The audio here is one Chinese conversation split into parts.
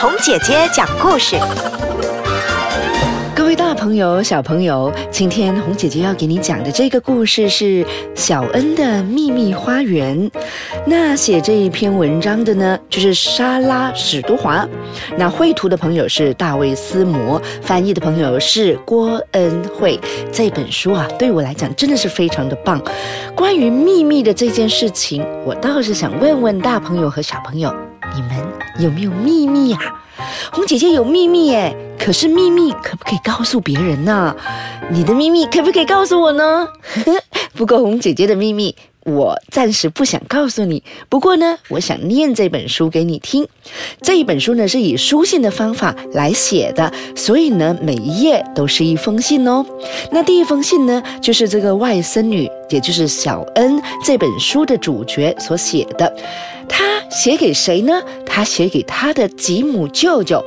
童姐姐讲故事。各位大朋友小朋友，今天红姐姐要给你讲的这个故事是小恩的秘密花园。那写这一篇文章的呢，就是莎拉史都华，那绘图的朋友是大卫斯摩，翻译的朋友是郭恩惠。这本书啊，对我来讲真的是非常的棒。关于秘密的这件事情，我倒是想问问大朋友和小朋友，你们有没有秘密啊？红姐姐有秘密耶，可是秘密可不可以告诉别人呢？你的秘密可不可以告诉我呢？不过红姐姐的秘密我暂时不想告诉你，不过呢，我想念这本书给你听。这一本书呢，是以书信的方法来写的，所以呢，每一页都是一封信哦。那第一封信呢，就是这个外甥女，也就是小恩这本书的主角所写的。她写给谁呢？她写给她的吉姆舅舅。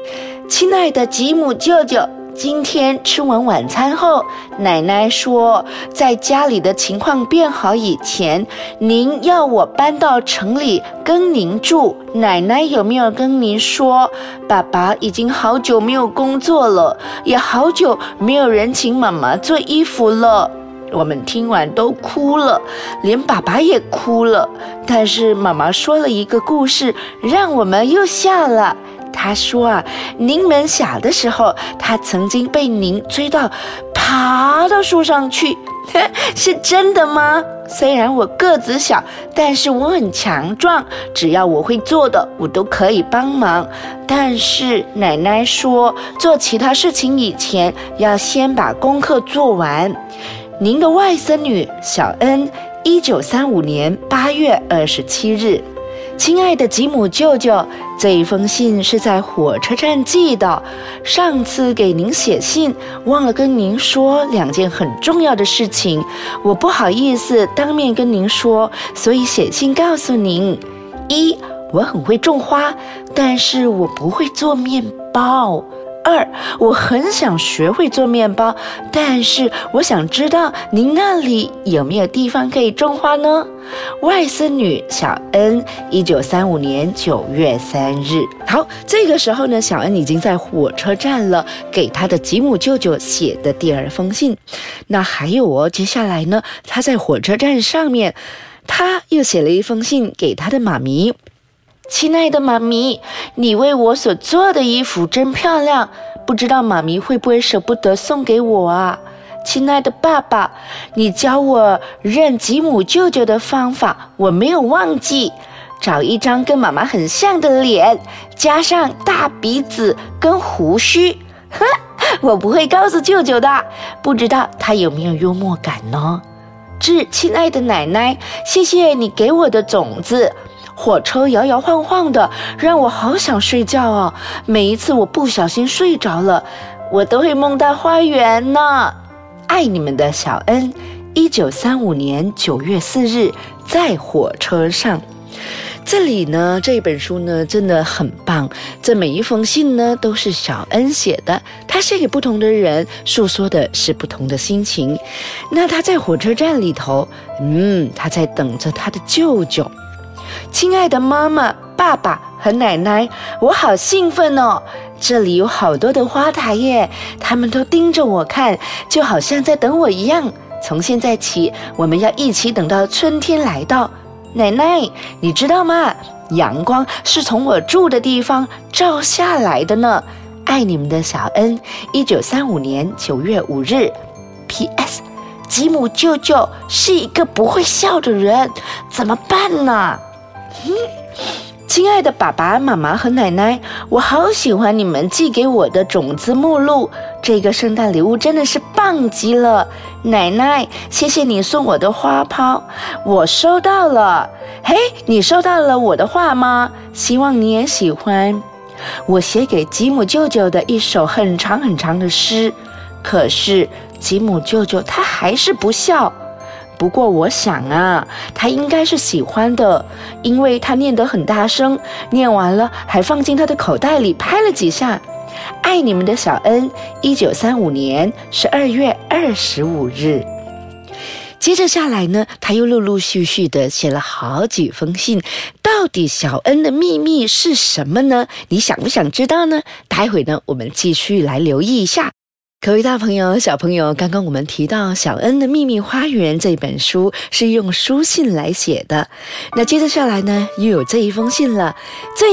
亲爱的吉姆舅舅，今天吃完晚餐后，奶奶说在家里的情况变好以前，您要我搬到城里跟您住。奶奶有没有跟您说，爸爸已经好久没有工作了，也好久没有人请妈妈做衣服了？我们听完都哭了，连爸爸也哭了。但是妈妈说了一个故事，让我们又笑了。他说啊，您们小的时候，他曾经被您追到爬到树上去。是真的吗？虽然我个子小，但是我很强壮，只要我会做的我都可以帮忙。但是奶奶说，做其他事情以前要先把功课做完。您的外甥女小恩，1935年8月27日。亲爱的吉姆舅舅，这一封信是在火车站寄的。上次给您写信，忘了跟您说两件很重要的事情，我不好意思当面跟您说，所以写信告诉您。一，我很会种花，但是我不会做面包。二，我很想学会做面包，但是我想知道您那里有没有地方可以种花呢？外甥女小恩，1935年9月3日。好，这个时候呢，小恩已经在火车站了，给她的吉姆舅舅写的第二封信。那还有哦，接下来呢，她在火车站上面，她又写了一封信给她的妈咪。亲爱的妈咪，你为我所做的衣服真漂亮，不知道妈咪会不会舍不得送给我啊？亲爱的爸爸，你教我认吉姆舅舅的方法，我没有忘记。找一张跟妈妈很像的脸，加上大鼻子跟胡须。我不会告诉舅舅的，不知道他有没有幽默感呢？致亲爱的奶奶，谢谢你给我的种子。火车摇摇晃晃的，让我好想睡觉哦。每一次我不小心睡着了，我都会梦到花园呢。爱你们的小恩，1935年9月4日，在火车上。这里呢，这本书呢真的很棒。这每一封信呢都是小恩写的，他写给不同的人，诉说的是不同的心情。那他在火车站里头，他在等着他的舅舅。亲爱的妈妈、爸爸和奶奶，我好兴奋哦！这里有好多的花台耶，他们都盯着我看，就好像在等我一样。从现在起，我们要一起等到春天来到。奶奶，你知道吗？阳光是从我住的地方照下来的呢。爱你们的小恩，1935年9月5日。P.S. 吉姆舅舅是一个不会笑的人，怎么办呢？亲爱的爸爸妈妈和奶奶，我好喜欢你们寄给我的种子目录，这个圣诞礼物真的是棒极了。奶奶，谢谢你送我的花苞，我收到了。嘿，你收到了我的画吗？希望你也喜欢我写给吉姆舅舅的一首很长很长的诗。可是吉姆舅舅他还是不笑，不过我想啊，他应该是喜欢的，因为他念得很大声，念完了还放进他的口袋里拍了几下。爱你们的小恩，1935年12月25日。接着下来呢，他又陆陆续续的写了好几封信，到到底小恩的秘密是什么呢？你想不想知道呢？待会呢，我们继续来留意一下。各位大朋友、小朋友，刚刚我们提到小恩的秘密花园这本书是用书信来写的，那接着下来呢，又有这一封信了。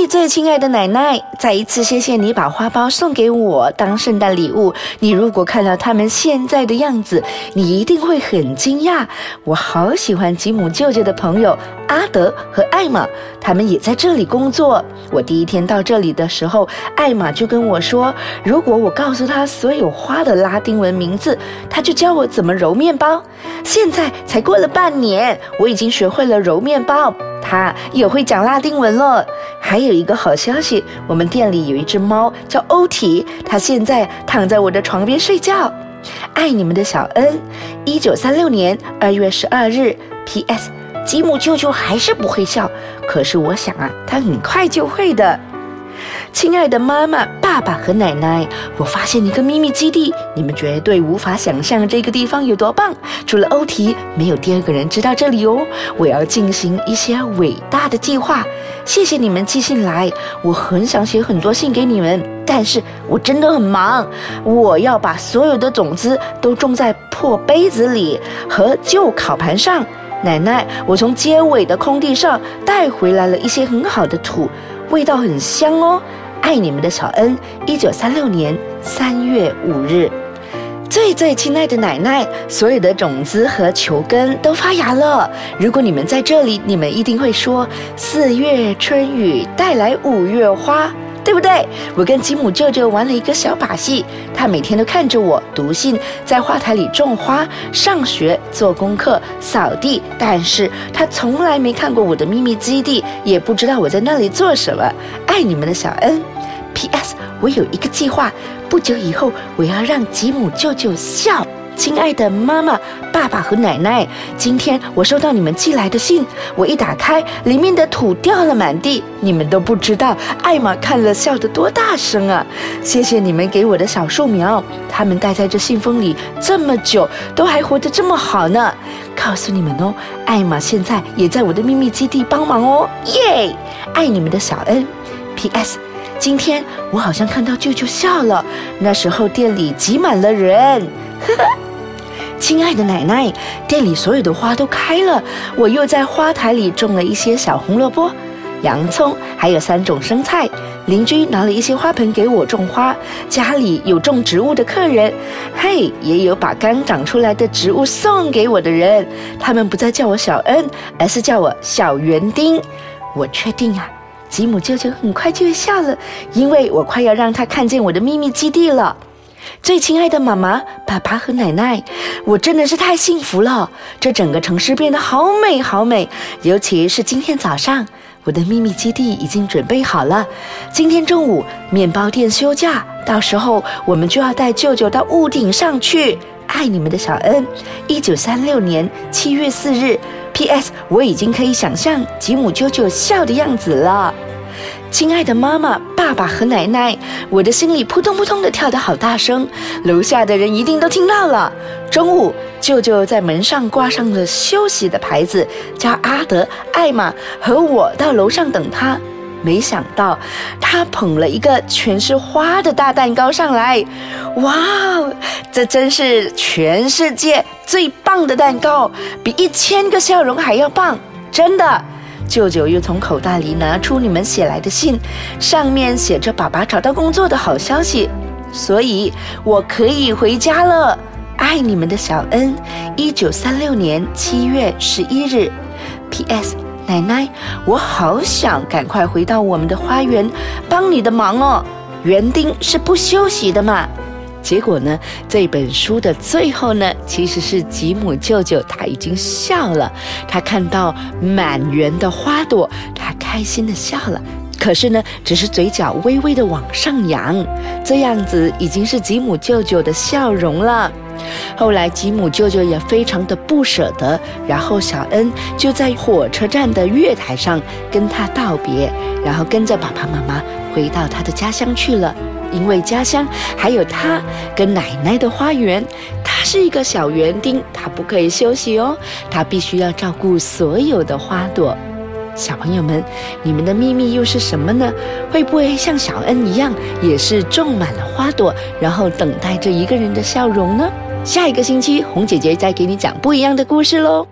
最亲爱的奶奶，再一次谢谢你把花苞送给我当圣诞礼物，你如果看到他们现在的样子，你一定会很惊讶。我好喜欢吉姆舅舅的朋友阿德和艾玛，他们也在这里工作。我第一天到这里的时候，艾玛就跟我说，如果我告诉她所有花的拉丁文名字，她就教我怎么揉面包。现在才过了半年，我已经学会了揉面包，她也会讲拉丁文了。还有一个好消息，我们店里有一只猫叫欧提，它现在躺在我的床边睡觉。爱你们的小恩。1936年2月12日 PS，吉姆舅舅还是不会笑，可是我想啊，他很快就会的。亲爱的妈妈、爸爸和奶奶，我发现一个秘密基地，你们绝对无法想象这个地方有多棒。除了欧提，没有第二个人知道这里哦。我要进行一些伟大的计划。谢谢你们寄信来，我很想写很多信给你们，但是我真的很忙。我要把所有的种子都种在破杯子里和旧烤盘上。奶奶，我从街尾的空地上带回来了一些很好的土，味道很香哦。爱你们的小恩。1936年3月5日。最亲爱的奶奶，所有的种子和球根都发芽了。如果你们在这里，你们一定会说，4月春雨带来5月花，对不对？我跟吉姆舅舅玩了一个小把戏，他每天都看着我读信，在花台里种花、上学、做功课、扫地，但是他从来没看过我的秘密基地，也不知道我在那里做什么。爱你们的小恩。 PS， 我有一个计划，不久以后我要让吉姆舅舅笑。亲爱的妈妈、爸爸和奶奶，今天我收到你们寄来的信，我一打开，里面的土掉了满地，你们都不知道艾玛看了笑得多大声啊。谢谢你们给我的小树苗，它们待在这信封里这么久，都还活得这么好呢。告诉你们哦，艾玛现在也在我的秘密基地帮忙哦，耶！爱你们的小恩。 PS，今天我好像看到舅舅笑了，那时候店里挤满了人。亲爱的奶奶，店里所有的花都开了，我又在花台里种了一些小红萝卜、洋葱，还有3种生菜。邻居拿了一些花盆给我种花，家里有种植物的客人，嘿，也有把刚长出来的植物送给我的人，他们不再叫我小恩，而是叫我小园丁。我确定啊，吉姆舅舅很快就会笑了，因为我快要让他看见我的秘密基地了。最亲爱的妈妈、爸爸和奶奶，我真的是太幸福了，这整个城市变得好美好美，尤其是今天早上，我的秘密基地已经准备好了。今天中午面包店休假，到时候我们就要带舅舅到屋顶上去。爱你们的小恩。1936年7月4日。PS， 我已经可以想象吉姆舅舅笑的样子了。亲爱的妈妈、爸爸和奶奶，我的心里扑通扑通的跳得好大声，楼下的人一定都听到了。中午，舅舅在门上挂上了休息的牌子，叫阿德、艾玛和我到楼上等他。没想到他捧了一个全是花的大蛋糕上来，哇，这真是全世界最棒的蛋糕，比1000个笑容还要棒，真的。舅舅又从口袋里拿出你们写来的信，上面写着爸爸找到工作的好消息，所以我可以回家了。爱你们的小恩。1936年7月11日。 PS，奶奶，我好想赶快回到我们的花园，帮你的忙哦。园丁是不休息的嘛。结果呢，这本书的最后呢，其实是吉姆舅舅他已经笑了，他看到满园的花朵，他开心的笑了。可是呢，只是嘴角微微的往上扬，这样子已经是吉姆舅舅的笑容了。后来吉姆舅舅也非常的不舍得，然后小恩就在火车站的月台上跟他道别，然后跟着爸爸妈妈回到他的家乡去了。因为家乡还有他跟奶奶的花园，他是一个小园丁，他不可以休息哦，他必须要照顾所有的花朵。小朋友们，你们的秘密又是什么呢？会不会像小恩一样，也是种满了花朵，然后等待着一个人的笑容呢？下一个星期，红姐姐再给你讲不一样的故事咯。